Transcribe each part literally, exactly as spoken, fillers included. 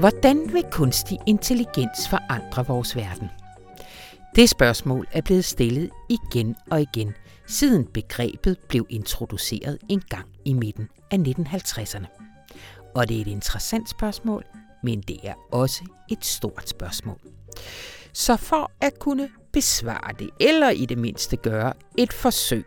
Hvordan vil kunstig intelligens forandre vores verden? Det spørgsmål er blevet stillet igen og igen, siden begrebet blev introduceret en gang i midten af nitten halvtredserne. Og det er et interessant spørgsmål, men det er også et stort spørgsmål. Så for at kunne besvare det, eller i det mindste gøre et forsøg,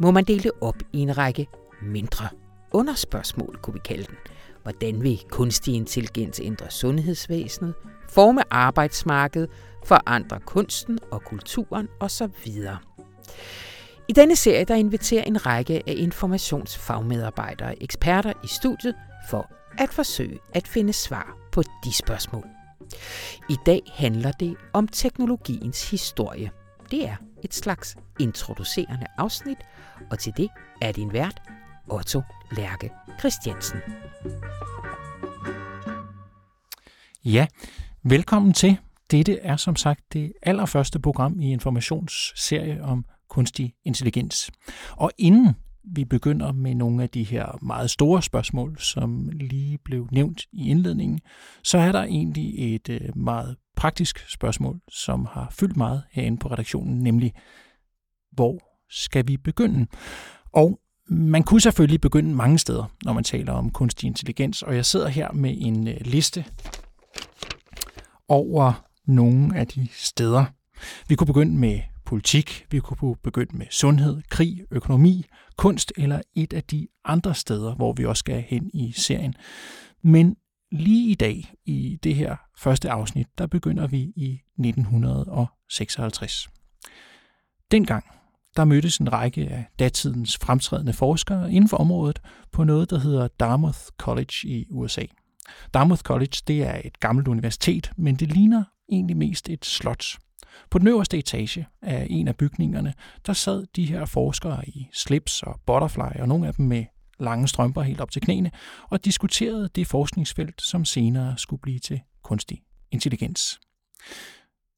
må man dele op i en række mindre underspørgsmål, kunne vi kalde den. Hvordan vil kunstig intelligens ændre sundhedsvæsenet, forme arbejdsmarkedet, forandre kunsten og kulturen osv.? I denne serie der inviterer en række af informationsfagmedarbejdere og eksperter i studiet for at forsøge at finde svar på de spørgsmål. I dag handler det om teknologiens historie. Det er et slags introducerende afsnit, og til det er din vært, Otto Lerche Kristiansen. Ja, velkommen til. Dette er som sagt det allerførste program i informationsserie om kunstig intelligens. Og inden vi begynder med nogle af de her meget store spørgsmål, som lige blev nævnt i indledningen, så er der egentlig et meget praktisk spørgsmål, som har fyldt meget herinde på redaktionen, nemlig, hvor skal vi begynde? Og man kunne selvfølgelig begynde mange steder, når man taler om kunstig intelligens, og jeg sidder her med en liste over nogle af de steder. Vi kunne begynde med politik, vi kunne begynde med sundhed, krig, økonomi, kunst eller et af de andre steder, hvor vi også skal hen i serien. Men lige i dag, i det her første afsnit, der begynder vi i nitten seksoghalvtreds. Dengang, der mødtes en række af datidens fremtrædende forskere inden for området på noget, der hedder Dartmouth College i U S A. Dartmouth College, det er et gammelt universitet, men det ligner egentlig mest et slot. På den øverste etage af en af bygningerne, der sad de her forskere i slips og butterfly, og nogle af dem med lange strømper helt op til knæene, og diskuterede det forskningsfelt, som senere skulle blive til kunstig intelligens.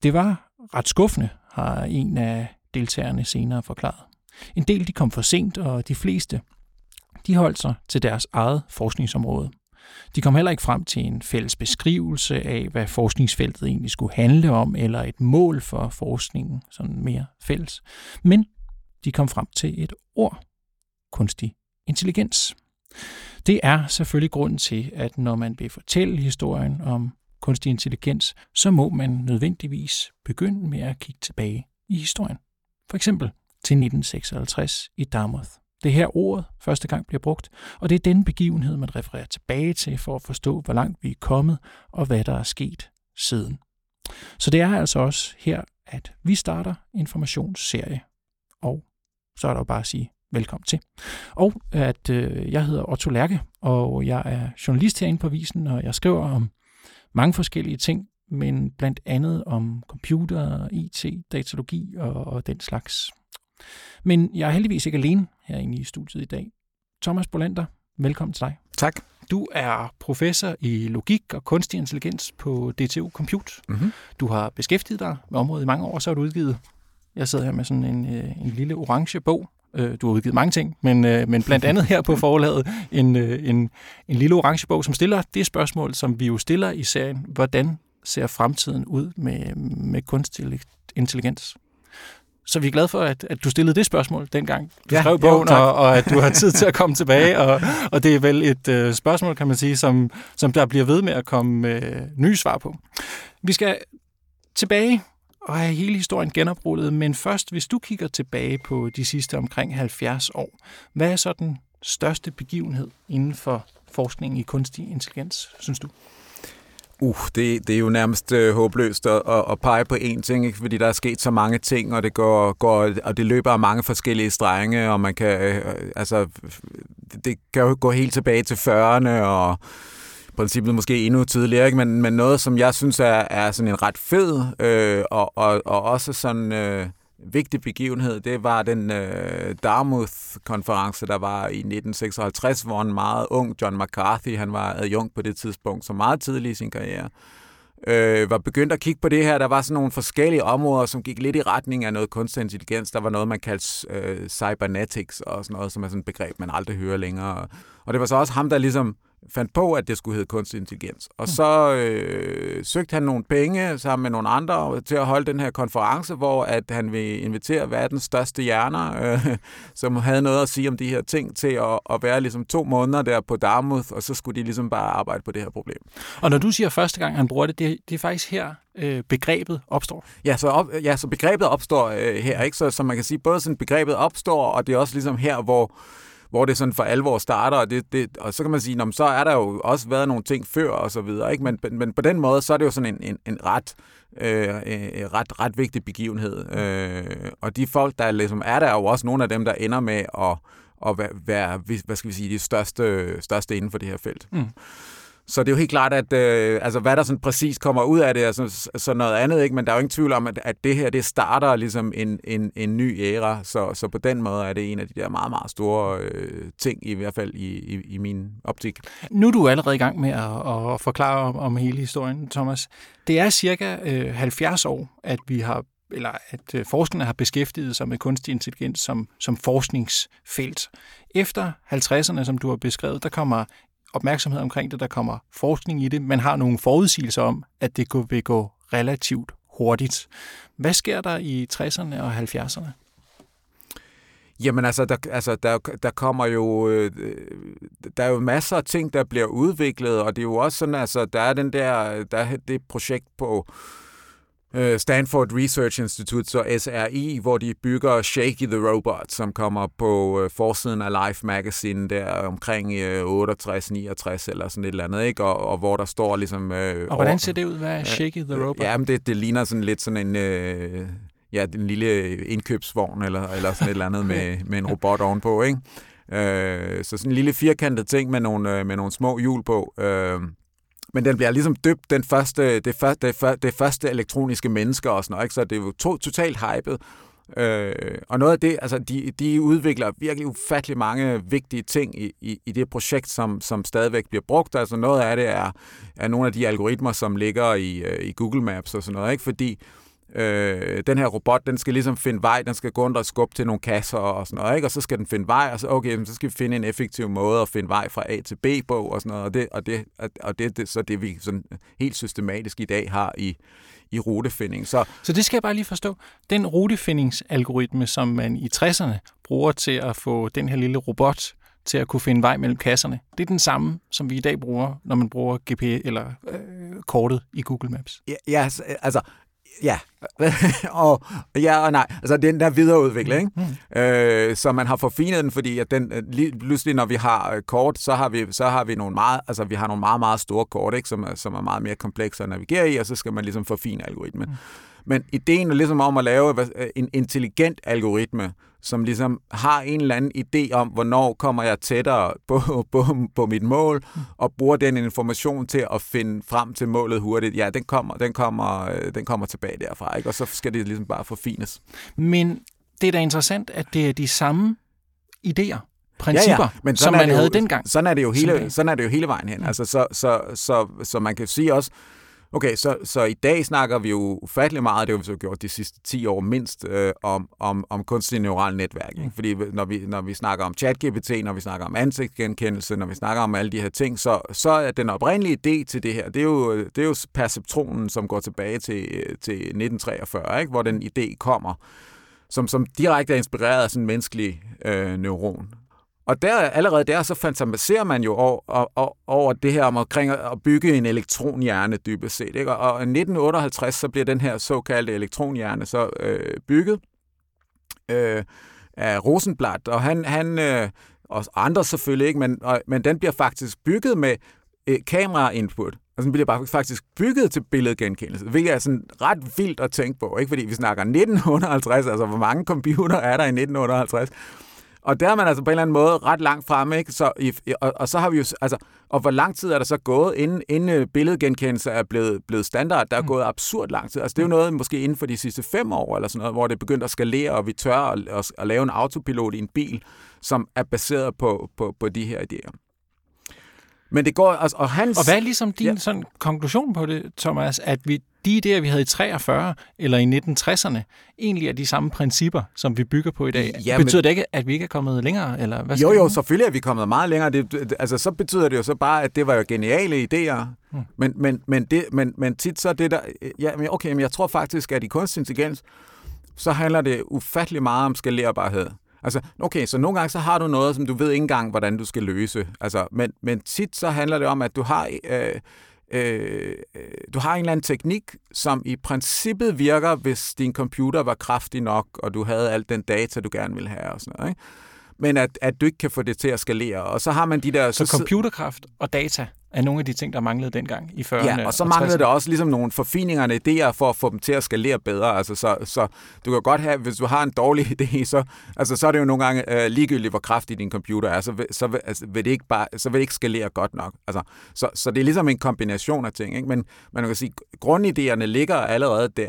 Det var ret skuffende, har en af deltagerne senere forklaret. En del de kom for sent, og de fleste de holdt sig til deres eget forskningsområde. De kom heller ikke frem til en fælles beskrivelse af, hvad forskningsfeltet egentlig skulle handle om, eller et mål for forskningen, sådan mere fælles. Men de kom frem til et ord, kunstig intelligens. Det er selvfølgelig grunden til, at når man vil fortælle historien om kunstig intelligens, så må man nødvendigvis begynde med at kigge tilbage i historien. For eksempel til nitten seksoghalvtreds i Dartmouth. Det er her ordet første gang bliver brugt, og det er denne begivenhed, man refererer tilbage til for at forstå, hvor langt vi er kommet og hvad der er sket siden. Så det er altså også her, at vi starter informationsserie, og så er der jo bare at sige velkommen til. Og at øh, jeg hedder Otto Lerche, og jeg er journalist herinde på Avisen, og jeg skriver om mange forskellige ting, men blandt andet om computer, I T, datalogi og, og den slags. Men jeg er heldigvis ikke alene herinde i studiet i dag. Thomas Bolander, velkommen til dig. Tak. Du er professor i logik og kunstig intelligens på D T U Compute. Mm-hmm. Du har beskæftiget dig med området i mange år, så har du udgivet... Jeg sidder her med sådan en, en lille orange bog. Du har udgivet mange ting, men, men blandt andet her på forlaget en, en, en lille orange bog, som stiller det spørgsmål, som vi jo stiller i serien. Hvordan ser fremtiden ud med, med kunstig intelligens? Så vi er glade for, at, at du stillede det spørgsmål dengang. Du ja, skrev bogen, jo, og, og at du har tid til at komme tilbage. Og, og det er vel et øh, spørgsmål, kan man sige, som, som der bliver ved med at komme øh, nye svar på. Vi skal tilbage og have hele historien genoprullet. Men først, hvis du kigger tilbage på de sidste omkring halvfjerds år, hvad er så den største begivenhed inden for forskningen i kunstig intelligens, synes du? Uh, det, det er jo nærmest øh, håbløst at, at pege på én ting, ikke? Fordi der er sket så mange ting, og det går, går og det løber af mange forskellige strenge, og man kan øh, altså det kan jo gå helt tilbage til fyrrerne og i princippet måske endnu tidligere, ikke? Men, men noget, som jeg synes er, er sådan en ret fed øh, og, og, og også sådan øh, vigtig begivenhed, det var den øh, Dartmouth-konference, der var i nitten seksoghalvtreds, hvor en meget ung John McCarthy, han var adjunkt på det tidspunkt, så meget tidlig i sin karriere, øh, var begyndt at kigge på det her. Der var sådan nogle forskellige områder, som gik lidt i retning af noget kunstig intelligens. Der var noget, man kaldte øh, cybernetics og sådan noget, som er sådan et begreb, man aldrig hører længere. Og det var så også ham, der ligesom fandt på, at det skulle hedde kunstig intelligens. Og så øh, søgte han nogle penge sammen med nogle andre til at holde den her konference, hvor at han ville invitere verdens største hjerner, øh, som havde noget at sige om de her ting, til at, at være ligesom to måneder der på Dartmouth, og så skulle de ligesom bare arbejde på det her problem. Og når du siger første gang, han bruger det, det, det er faktisk her, begrebet opstår. Ja, så, op, ja, så begrebet opstår øh, her, ikke? Så, så man kan sige, både sådan begrebet opstår, og det er også ligesom her, hvor hvor det sådan for alvor starter, og, det, det, og så kan man sige, nå, så er der jo også været nogle ting før, og så videre, ikke? Men, men på den måde, så er det jo sådan en, en, en ret, øh, en ret, ret vigtig begivenhed. Øh, og de folk, der ligesom er der, er jo også nogle af dem, der ender med at, at være, hvad skal vi sige, de største, største inden for det her felt. Mm. Så det er jo helt klart, at øh, altså, hvad der sådan præcis kommer ud af det, er så, så noget andet, ikke? Men der er jo ingen tvivl om, at, at det her, det starter ligesom en, en, en ny æra, så, så på den måde er det en af de der meget, meget store øh, ting, i hvert fald i, i, i min optik. Nu er du allerede i gang med at, at forklare om, om hele historien, Thomas. Det er cirka øh, halvfjerds år, at vi har eller at forskerne har beskæftiget sig med kunstig intelligens som, som forskningsfelt. Efter halvtredserne, som du har beskrevet, der kommer opmærksomhed omkring det, der kommer forskning i det, man har nogle forudsigelser om, at det vil gå relativt hurtigt. Hvad sker der i tresserne og halvfjerdserne? Jamen altså, der, altså der, der kommer jo, øh, der er jo masser af ting, der bliver udviklet, og det er jo også sådan, altså der er den der, der er det projekt på Stanford Research Institute, så S R I, hvor de bygger Shaky the Robot, som kommer på øh, forsiden af Life Magazine der omkring øh, otteogtres niogtres eller sådan et eller andet, ikke? Og, og hvor der står ligesom... Øh, og hvordan ser det ud? Hvad er Shaky the Robot? Jamen, det, det ligner sådan lidt sådan en... Øh, ja, en lille indkøbsvogn eller, eller sådan et eller andet med, med en robot ovenpå, ikke? Øh, så sådan en lille firkantet ting med nogle, øh, med nogle små hjul på... Øh, Men den bliver ligesom døbt den første, det, første, det, første, det første elektroniske mennesker og sådan noget, ikke? Så det er jo to, totalt hypet. Øh, og noget af det, altså de, de udvikler virkelig ufattelig mange vigtige ting i, i, i det projekt, som, som stadigvæk bliver brugt. Altså noget af det er, er nogle af de algoritmer, som ligger i, i Google Maps og sådan noget, ikke? Fordi Øh, den her robot, den skal ligesom finde vej, den skal gå rundt og skubbe til nogle kasser og sådan noget, ikke? Og så skal den finde vej, og så, okay, så skal vi finde en effektiv måde at finde vej fra A til B på og sådan noget, og det, og det, og det, det så det vi sådan helt systematisk i dag har i, i rutefinding. Så, så det skal jeg bare lige forstå. Den rutefindingsalgoritme, som man i tresserne bruger til at få den her lille robot til at kunne finde vej mellem kasserne, det er den samme, som vi i dag bruger, når man bruger G P S eller øh, kortet i Google Maps. Ja, ja altså Ja, og ja og nej. Altså, den der videreudvikling, ikke? Øh, så man har forfinet den, fordi at den, lige pludselig, når vi har kort, så har vi, så har vi nogle meget, altså, vi har nogle meget, meget store kort, ikke? Som er, som er meget mere komplekse at navigere i, og så skal man ligesom forfine algoritmen. Mm. Men ideen er ligesom om at lave en intelligent algoritme, som ligesom har en eller anden idé om, hvornår kommer jeg tættere på, på, på mit mål, og bruger den information til at finde frem til målet hurtigt. Ja, den kommer, den kommer, den kommer tilbage derfra, ikke? Og så skal det ligesom bare forfines. Men det er da interessant, at det er de samme idéer, principper, ja, ja. Men som man jo, havde dengang. Sådan er det jo hele, sådan er det jo hele vejen hen. Altså, så, så, så, så man kan sige også, okay, så, så i dag snakker vi jo ufattelig meget, det har vi så gjort de sidste ti år mindst, øh, om, om, om kunstig neuralt netværk. Ikke? Fordi når vi, når vi snakker om ChatGPT, når vi snakker om ansigtsgenkendelse, når vi snakker om alle de her ting, så, så er den oprindelige idé til det her, det er jo, det er jo perceptronen, som går tilbage til, til nitten treogfyrre, ikke? Hvor den idé kommer, som, som direkte er inspireret af sådan en menneskelig øh, neuron. Og der, allerede der, så fantaserer man jo over, over, over det her om omkring at bygge en elektronhjerne dybest set. Ikke? Og i nitten otteoghalvtreds, så bliver den her såkaldte elektronhjerne så øh, bygget øh, af Rosenblatt, og han, han øh, og andre selvfølgelig ikke, men, og, men den bliver faktisk bygget med øh, kamera-input. Og så bliver bare faktisk bygget til billedgenkendelse, hvilket er sådan ret vildt at tænke på, ikke? Fordi vi snakker nitten otteoghalvtreds, altså hvor mange computer er der i nitten otteoghalvtreds? Og der er man altså på en eller anden måde ret langt fremme, ikke? Så i, og, og så har vi jo altså, og hvor lang tid er der så gået, inden, inden billedgenkendelse er blevet, blevet standard? Der er gået absurd lang tid. Altså det er jo noget måske inden for de sidste fem år eller sådan noget, hvor det begyndte at skalere, og vi tør at, at, at lave en autopilot i en bil, som er baseret på, på, på de her idéer. Men det går altså, og hans. Og hvad er ligesom din ja. sådan konklusion på det, Thomas, at vi de idéer, vi havde i treogfyrre eller i nitten tresserne, egentlig er de samme principper, som vi bygger på i dag. Ja, betyder men... det ikke, at vi ikke er kommet længere? Eller hvad jo, jo, selvfølgelig er vi kommet meget længere. Det, altså, så betyder det jo så bare, at det var jo geniale idéer. Hmm. Men, men, men, det, men, men tit så er det der... Ja, men okay, men jeg tror faktisk, at i kunstig intelligens, så handler det ufattelig meget om skalerbarhed. Altså, okay, så nogle gange så har du noget, som du ved ikke engang, hvordan du skal løse. Altså, men, men tit så handler det om, at du har... Øh, Øh, du har en eller anden teknik, som i princippet virker, hvis din computer var kraftig nok, og du havde al den data, du gerne ville have og sådan noget, ikke? Men at, at du ikke kan få det til at skalere. Og så har man de der... Så, så computerkraft og data er nogle af de ting, der manglede dengang i fyrrerne. Ja, og så og manglede der også ligesom nogle forfininger og idéer for at få dem til at skalere bedre. Altså, så, så du kan godt have, hvis du har en dårlig idé, så, altså, så er det jo nogle gange øh, ligegyldigt, hvor kraftig din computer er. Så vil, så vil, altså, vil det ikke bare, så vil det ikke skalere godt nok. Altså, så, så det er ligesom en kombination af ting, ikke? Men man kan sige, at grundidéerne ligger allerede der.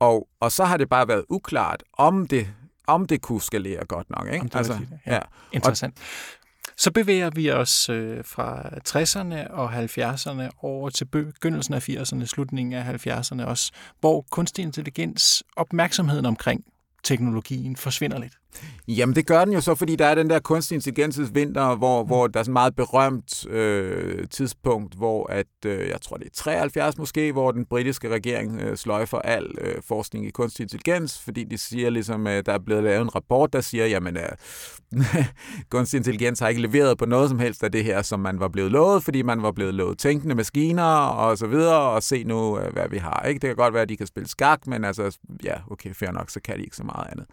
Og, og så har det bare været uklart, om det... om det kunne skalere godt nok, ikke? Det altså, det. Ja. Ja. Interessant. Så bevæger vi os øh, fra tresserne og halvfjerdserne over til begyndelsen af firserne, slutningen af halvfjerdserne også, hvor kunstig intelligens, opmærksomheden omkring teknologien forsvinder lidt. Jamen det gør den jo så, fordi der er den der kunstig intelligensens vinter, hvor, mm. hvor der er sådan et meget berømt øh, tidspunkt, hvor at, øh, jeg tror det er treoghalvfjerds måske, hvor den britiske regering øh, sløjfer al øh, forskning i kunstig intelligens, fordi de siger ligesom, øh, der er blevet lavet en rapport, der siger, jamen øh, kunstig intelligens har ikke leveret på noget som helst af det her, som man var blevet lovet, fordi man var blevet lovet tænkende maskiner og så videre, og se nu, øh, hvad vi har, ikke? Det kan godt være, at de kan spille skak, men altså, ja, okay, fair nok, så kan de ikke så meget andet.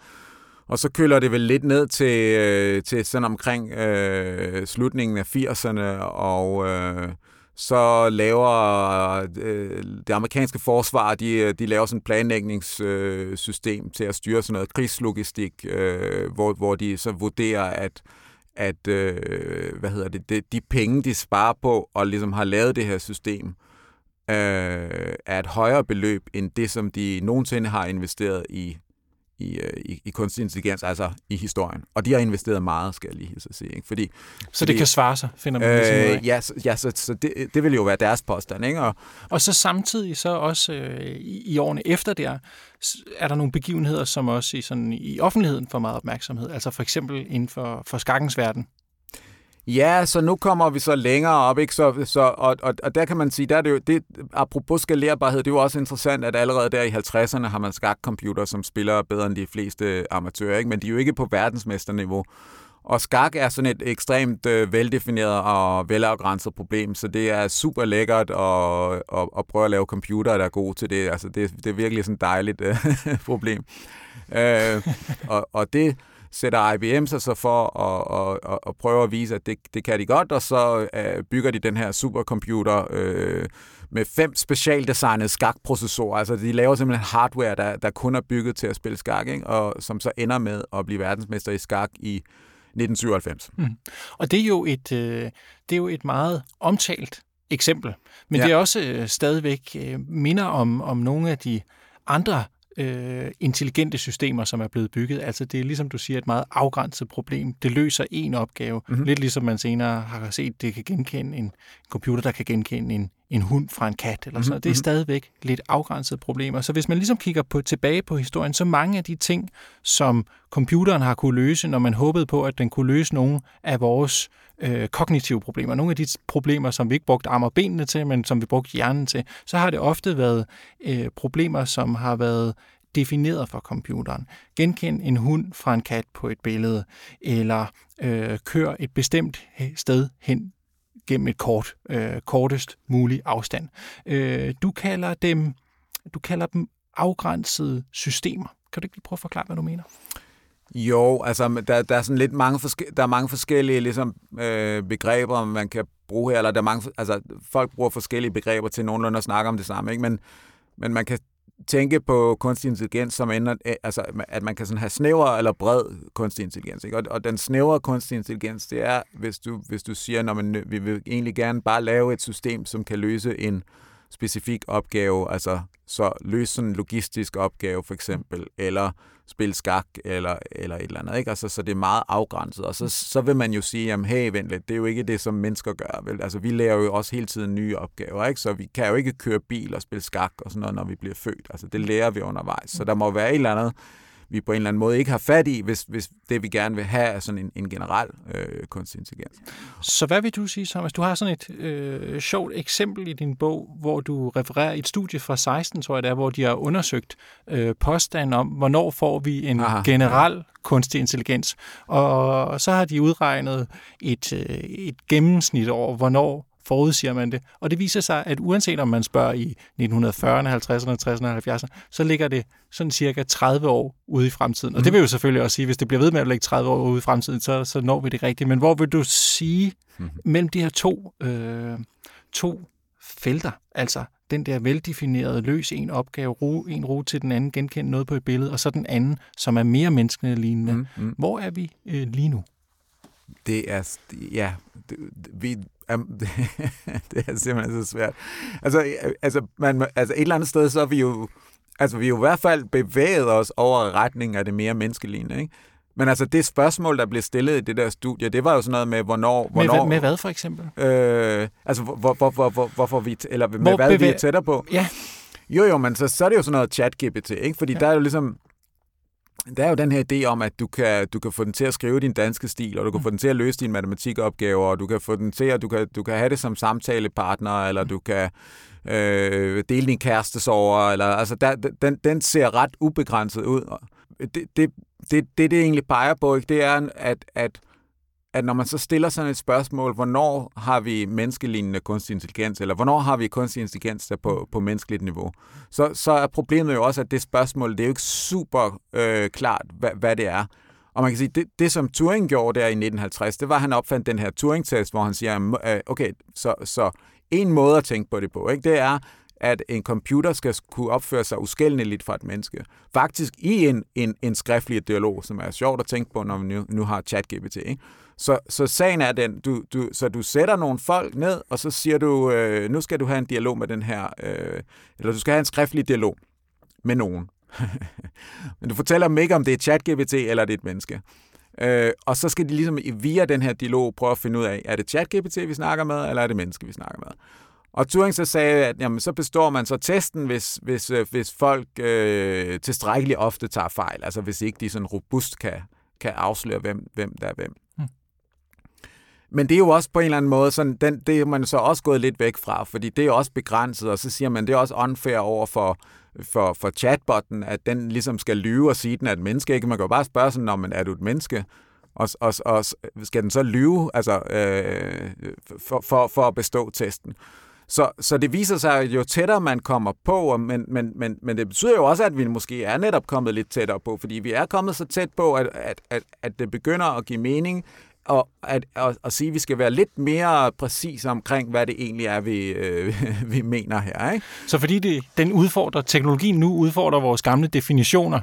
Og så køler det vel lidt ned til, øh, til sådan omkring øh, slutningen af firserne, og øh, så laver øh, det amerikanske forsvar, de, de laver sådan et planlægningssystem øh, til at styre sådan noget krigslogistik, øh, hvor, hvor de så vurderer, at, at øh, hvad hedder det, de, de penge, de sparer på og ligesom har lavet det her system, øh, er et højere beløb end det, som de nogensinde har investeret i. I, i, i kunstig intelligens, altså i historien. Og de har investeret meget, skal jeg lige så sige. Ikke? Fordi, så det fordi, kan svare sig, finder man øh, det sådan noget, ja, så, ja, så, så det, det vil jo være deres påstand. Ikke? Og, og så samtidig så også øh, i, i årene efter der, er der nogle begivenheder, som også i, sådan, i offentligheden får meget opmærksomhed. Altså for eksempel inden for, for skakkens verden. Ja, så nu kommer vi så længere op, ikke? Så, så, og, og, og der kan man sige, der er det jo, det, apropos skalerbarhed, det er jo også interessant, at allerede der i halvtredserne har man skakcomputer, som spiller bedre end de fleste amatører, ikke? Men de er jo ikke på verdensmesterniveau. Og skak er sådan et ekstremt øh, veldefineret og velafgrænset problem, så det er super lækkert at, at, at prøve at lave computere, der er gode til det. Altså, det, det er virkelig sådan et dejligt øh, problem. Øh, og, og det... sætter I B M sig så for at, at, at, at prøve at vise, at det, det kan de godt, og så uh, bygger de den her supercomputer øh, med fem specialdesignede skakprocessorer. Altså, de laver simpelthen hardware, der, der kun er bygget til at spille skak, ikke? Og som så ender med at blive verdensmester i skak i nitten syvoghalvfems. Mm. Og det er, jo et, øh, det er jo et meget omtalt eksempel, men ja. Det er også øh, stadigvæk øh, minder om, om nogle af de andre intelligente systemer, som er blevet bygget. Altså det er ligesom du siger, et meget afgrænset problem. Det løser én opgave. Mm-hmm. Lidt ligesom man senere har set, det kan genkende en computer, der kan genkende en, en hund fra en kat. Eller sådan. Mm-hmm. Det er stadigvæk lidt afgrænsede problemer. Så hvis man ligesom kigger på, tilbage på historien, så mange af de ting, som computeren har kunne løse, når man håbede på, at den kunne løse nogle af vores øh, kognitive problemer. Nogle af de problemer, som vi ikke brugte arme og benene til, men som vi brugte hjernen til, så har det ofte været øh, problemer, som har været defineret for computeren. Genkend en hund fra en kat på et billede, eller øh, kør et bestemt sted hen gennem et kort, øh, kortest mulig afstand. Øh, du kalder dem, du kalder dem afgrænsede systemer. Kan du ikke lige prøve at forklare, hvad du mener? Jo, altså der, der er sådan lidt mange forske- der er mange forskellige ligesom, øh, begreber, man kan bruge her, eller der er mange, altså folk bruger forskellige begreber til nogenlunde at snakke om det samme, ikke? Men, men man kan tænke på kunstig intelligens som ender, altså at man kan sådan have snævere eller bred kunstig intelligens, ikke? Og, og den snævere kunstig intelligens, det er, hvis du, hvis du siger, når man, vi vil egentlig gerne bare lave et system, som kan løse en specifik opgave, altså Så løs sådan en logistisk opgave for eksempel, eller spille skak, eller, eller et eller andet. Ikke? Altså, så det er meget afgrænset. Og så, så vil man jo sige, jamen hey, vent lidt, det er jo ikke det, som mennesker gør. Vel? Altså, vi lærer jo også hele tiden nye opgaver, ikke? Så vi kan jo ikke køre bil og spille skak og sådan noget, når vi bliver født. Altså, det lærer vi undervejs. Så der må være et eller andet, vi på en eller anden måde ikke har fat i, hvis, hvis det, vi gerne vil have, er sådan en, en generel øh, kunstig intelligens. Så hvad vil du sige, Thomas? Du har sådan et øh, sjovt eksempel i din bog, hvor du refererer et studie fra seksten, tror jeg det er, hvor de har undersøgt øh, påstanden om, hvornår får vi en Aha, generel ja. kunstig intelligens. Og så har de udregnet et, øh, et gennemsnit over, hvornår forudsiger man det. Og det viser sig, at uanset om man spørger i nitten fyrrerne, halvtredserne, tresserne og halvfjerdserne, så ligger det sådan cirka tredive år ude i fremtiden. Og det vil jo selvfølgelig også sige, at hvis det bliver ved med at ligge tredive år ude i fremtiden, så, så når vi det rigtigt. Men hvor vil du sige mellem de her to, øh, to felter, altså den der veldefinerede løs en opgave, ro en rute til den anden, genkende noget på et billede, og så den anden, som er mere menneskene lignende. Mm, mm. Hvor er vi øh, lige nu? Det er, ja, det, vi det er simpelthen så svært. Altså, altså, man, altså et eller andet sted, så er vi jo, altså vi er jo i hvert fald bevæget os over retningen af det mere menneskelignende, ikke? Men altså det spørgsmål, der blev stillet i det der studie, det var jo sådan noget med, hvornår... hvornår med, med hvad for eksempel? Øh, altså, hvor, hvor, hvor, hvor, hvor, hvorfor vi... Eller med hvor hvad bevæ- vi er tættere på. Ja. Jo, jo, men så, så er det jo sådan noget ChatGPT, ikke? Fordi ja. der er jo ligesom... Der er jo den her idé om, at du kan, du kan få den til at skrive din danske stil, og du kan få den til at løse dine matematikopgaver, og du kan få den til at du kan, du kan have det som samtalepartner, eller du kan øh, dele din kærestesorger, eller altså der, den, den ser ret ubegrænset ud. Det, det, det, det, det egentlig peger på, ikke? Det er, at, at, at når man så stiller sådan et spørgsmål, hvornår har vi menneskelignende kunstig intelligens, eller hvornår har vi kunstig intelligens der på, på menneskeligt niveau, så, så er problemet jo også, at det spørgsmål, det er jo ikke super øh, klart, hvad, hvad det er. Og man kan sige, det, det som Turing gjorde der i nitten halvtreds, det var, at han opfandt den her Turing-test, hvor han siger, øh, okay, så, så en måde at tænke på det på, ikke? Det er, at en computer skal kunne opføre sig uskældeligt fra et menneske. Faktisk i en, en, en skriftlig dialog, som er sjovt at tænke på, når vi nu, nu har ChatGPT, ikke? Så, så sagen er den, du, du, så du sætter nogle folk ned, og så siger du, øh, nu skal du have en dialog med den her, øh, eller du skal have en skriftlig dialog med nogen. Men du fortæller dem ikke, om det er ChatGPT eller det er et menneske. Øh, og så skal de ligesom via den her dialog prøve at finde ud af, er det ChatGPT, vi snakker med, eller er det menneske, vi snakker med? Og Turing så sagde, at jamen, så består man så testen, hvis, hvis, hvis folk øh, tilstrækkeligt ofte tager fejl. Altså hvis ikke de sådan robust kan, kan afsløre, hvem, hvem der er hvem. Mm. Men det er jo også på en eller anden måde, sådan, den, det er man så også gået lidt væk fra, fordi det er også begrænset, og så siger man, det er også unfair over for, for, for chatbotten, at den ligesom skal lyve og sige, den er et menneske. Ikke? Man kan jo bare spørge sådan, om man er du et menneske? Og, og, og skal den så lyve altså, øh, for, for, for at bestå testen? Så, så det viser sig, at jo tættere man kommer på, men, men, men, men det betyder jo også, at vi måske er netop kommet lidt tættere på, fordi vi er kommet så tæt på, at, at, at, at det begynder at give mening, og at, at, at sige, at vi skal være lidt mere præcise omkring, hvad det egentlig er, vi, øh, vi mener her. Ikke? Så fordi det, den udfordrer, teknologien nu udfordrer vores gamle definitioner,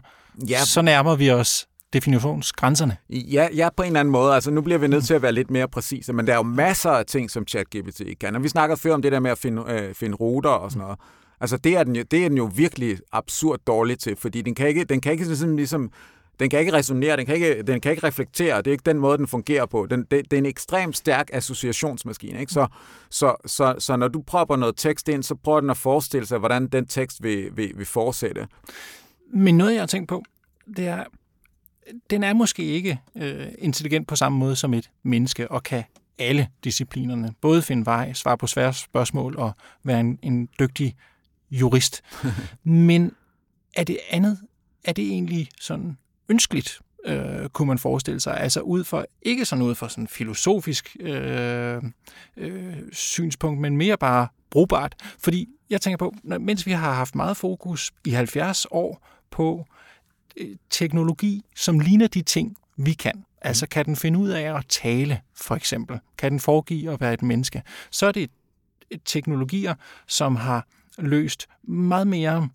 ja. Så nærmer vi os definitionsgrænserne. Ja, ja, på en eller anden måde. Altså, nu bliver vi nødt til at være lidt mere præcise, men der er jo masser af ting, som ChatGPT kan. Og vi snakkede før om det der med at finde, øh, finde ruter og sådan noget. Altså, det er den jo, det er den jo virkelig absurd dårlig til, fordi den kan ikke, den kan ikke ligesom, ligesom den kan ikke resonere, den kan ikke, den kan ikke reflektere. Det er ikke den måde, den fungerer på. Den, det, det er en ekstremt stærk associationsmaskine. Ikke? Så, så, så, så når du propper noget tekst ind, så prøver den at forestille sig, hvordan den tekst vil, vil, vil fortsætte. Men noget, jeg har tænkt på, det er, den er måske ikke øh, intelligent på samme måde som et menneske, og kan alle disciplinerne både finde vej, svare på svære spørgsmål og være en, en dygtig jurist. Men er det andet? Er det egentlig sådan ønskeligt, øh, kunne man forestille sig? Altså ud for, ikke sådan ud for sådan filosofisk øh, øh, synspunkt, men mere bare brugbart. Fordi jeg tænker på, mens vi har haft meget fokus i halvfjerds år på teknologi, som ligner de ting, vi kan. Altså kan den finde ud af at tale, for eksempel? Kan den foregive at være et menneske? Så er det teknologier, som har løst meget mere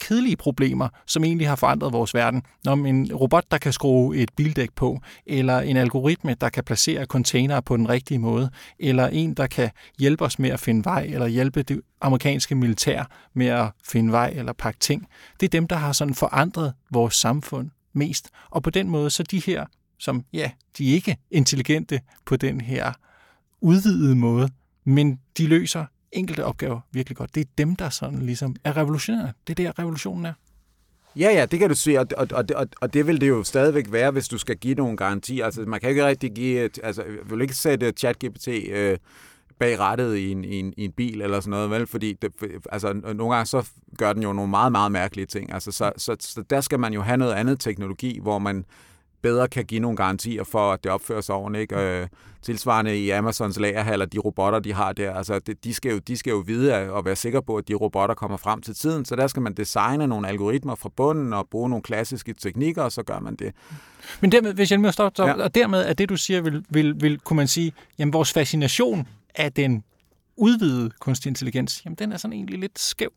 kedelige problemer, som egentlig har forandret vores verden. Om en robot, der kan skrue et bildæk på, eller en algoritme, der kan placere containere på den rigtige måde, eller en, der kan hjælpe os med at finde vej, eller hjælpe det amerikanske militær med at finde vej eller pakke ting. Det er dem, der har sådan forandret vores samfund mest. Og på den måde, så de her, som ja, de er ikke intelligente på den her udvidede måde, men de løser enkelte opgaver virkelig godt. Det er dem, der sådan ligesom er revolutionære. Det er der, revolutionen er. Ja, ja, det kan du sige, og, og, og, og det vil det jo stadigvæk være, hvis du skal give nogle garantier. Altså, man kan ikke rigtig give, altså, jeg vil ikke sætte ChatGPT øh, bag rattet i en, i, en, i en bil eller sådan noget, vel? Fordi det, altså, nogle gange så gør den jo nogle meget, meget mærkelige ting. Altså, så, så, så der skal man jo have noget andet teknologi, hvor man bedre kan give nogle garantier for, at det opfører sig ordentligt. Øh, tilsvarende i Amazons lagerhaller, de robotter, de har der, altså, de, skal jo, de skal jo vide og være sikre på, at de robotter kommer frem til tiden, så der skal man designe nogle algoritmer fra bunden og bruge nogle klassiske teknikker, og så gør man det. Men dermed, hvis jeg må stoppe, ja. Og dermed er det, du siger, vil, vil, vil, kunne man sige, jamen vores fascination af den udvidede kunstig intelligens, jamen den er sådan egentlig lidt skæv.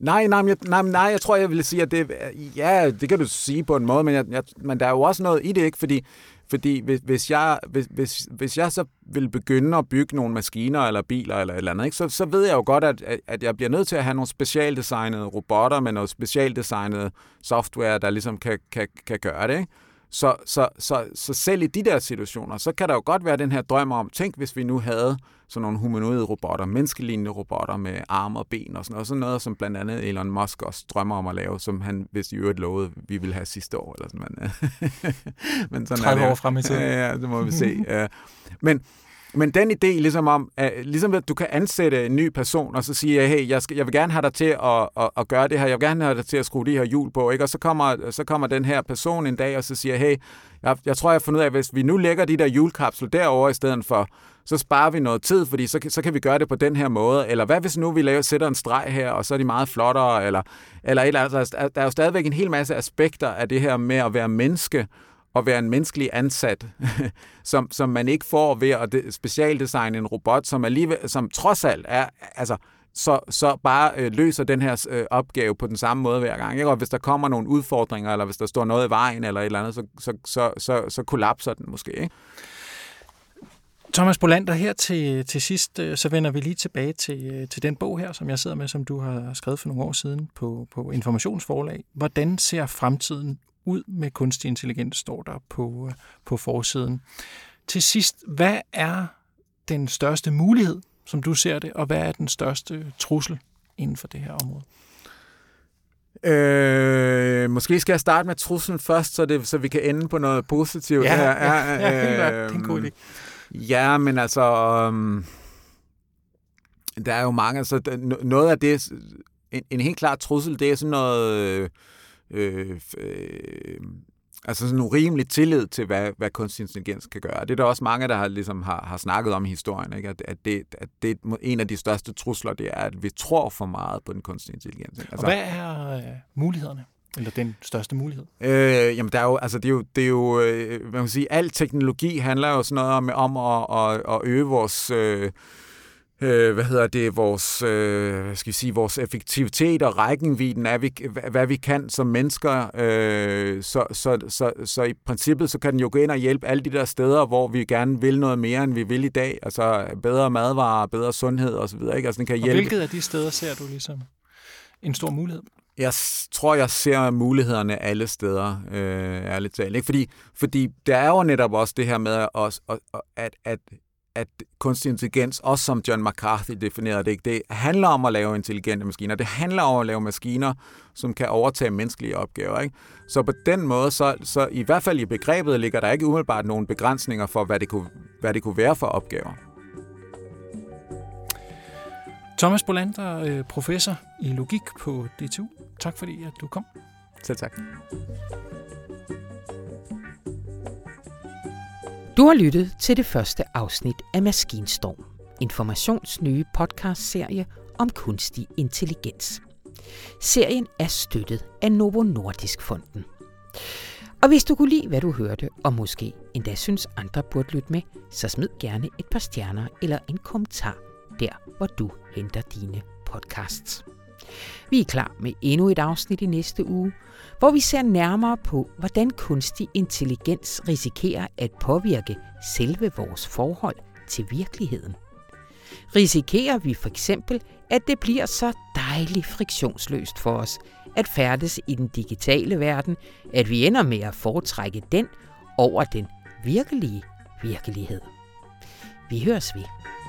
Nej, nej, nej, nej, jeg tror, jeg vil sige, at det, ja, det kan du sige på en måde, men, jeg, jeg, men der er jo også noget i det, ikke? Fordi, fordi hvis, hvis, jeg, hvis, hvis, hvis jeg så vil begynde at bygge nogle maskiner eller biler eller et eller andet, ikke? Så, så ved jeg jo godt, at, at jeg bliver nødt til at have nogle specialdesignede robotter med noget specialdesignede software, der ligesom kan, kan, kan gøre det, ikke? Så, så, så, så selv i de der situationer, så kan der jo godt være den her drøm om, tænk hvis vi nu havde sådan nogle humanoide robotter, menneskelignende robotter med arme og ben og sådan noget, sådan noget som blandt andet Elon Musk også drømmer om at lave, som han, hvis i øvrigt lovede, vi ville have sidste år, eller sådan noget. tredive år frem i tiden. Ja, ja, det må vi se. Men, men den idé ligesom om, at, ligesom at du kan ansætte en ny person, og så sige, hey, jeg, skal, jeg vil gerne have dig til at, at, at gøre det her, jeg vil gerne have dig til at skrue de her hjul på, ikke? Og så kommer, så kommer den her person en dag, og så siger, hey, jeg, jeg tror, jeg har fundet ud af, hvis vi nu lægger de der hjulkapsler derovre i stedet for, så sparer vi noget tid, fordi så, så kan vi gøre det på den her måde, eller hvad hvis nu vi laver, sætter en streg her, og så er de meget flottere, eller, eller, eller altså, der er jo stadigvæk en hel masse aspekter af det her med at være menneske, at være en menneskelig ansat, som, som man ikke får ved at specialdesigne en robot, som, alligevel, som trods alt er, altså, så, så bare øh, løser den her øh, opgave på den samme måde hver gang. Ikke? Og hvis der kommer nogle udfordringer, eller hvis der står noget i vejen, eller et eller andet, så, så, så, så, så kollapser den måske. Ikke? Thomas Bolander, her til, til sidst, så vender vi lige tilbage til, til den bog her, som jeg sidder med, som du har skrevet for nogle år siden på, på Informationsforlag. Hvordan ser fremtiden ud med kunstig intelligens, står der på, på forsiden. Til sidst, hvad er den største mulighed, som du ser det, og hvad er den største trussel inden for det her område? Øh, måske skal jeg starte med truslen først, så, det, så vi kan ende på noget positivt. Ja, ja, ja, ja, øh, ja, det er en god idé. Ja, men altså, um, der er jo mange, altså noget af det, en, en helt klar trussel, det er sådan noget, øh, Øh, øh, altså sådan en urimelig tillid til, hvad, hvad kunstig intelligens kan gøre. Det er der også mange, der har, ligesom har, har snakket om i historien, ikke? At, at, det, at det en af de største trusler, det er, at vi tror for meget på den kunstige intelligens. Altså, og hvad er øh, mulighederne? Eller den største mulighed? Øh, jamen, der er jo, altså, det er jo, det er jo øh, man kan sige, al teknologi handler jo sådan noget om, om at, at, at øge vores... Øh, hvad hedder det, vores, øh, skal vi sige, vores effektivitet og rækkevidden af, hvad vi kan som mennesker. Øh, så, så, så, så i princippet, så kan den jo gå ind og hjælpe alle de der steder, hvor vi gerne vil noget mere, end vi vil i dag. Altså bedre madvarer, bedre sundhed osv. Altså, den kan hjælpe. Og hvilket af de steder ser du ligesom en stor mulighed? Jeg tror, jeg ser mulighederne alle steder, øh, ærligt talt. Ikke? Fordi, fordi der er jo netop også det her med, at, at, at at kunstig intelligens, også som John McCarthy definerede det, ikke? Det handler om at lave intelligente maskiner. Det handler om at lave maskiner, som kan overtage menneskelige opgaver. Ikke? Så på den måde, så, så i hvert fald i begrebet, ligger der ikke umiddelbart nogen begrænsninger for, hvad det kunne, hvad det kunne være for opgaver. Thomas Bolander, professor i logik på D T U. Tak fordi at du kom. Selv tak. Du har lyttet til det første afsnit af Maskinstorm, Informations nye podcastserie om kunstig intelligens. Serien er støttet af Novo Nordisk Fonden. Og hvis du kunne lide, hvad du hørte, og måske endda synes andre burde lytte med, så smid gerne et par stjerner eller en kommentar der, hvor du henter dine podcasts. Vi er klar med endnu et afsnit i næste uge, hvor vi ser nærmere på, hvordan kunstig intelligens risikerer at påvirke selve vores forhold til virkeligheden. Risikerer vi for eksempel, at det bliver så dejligt friktionsløst for os at færdes i den digitale verden, at vi ender med at foretrække den over den virkelige virkelighed. Vi høres ved.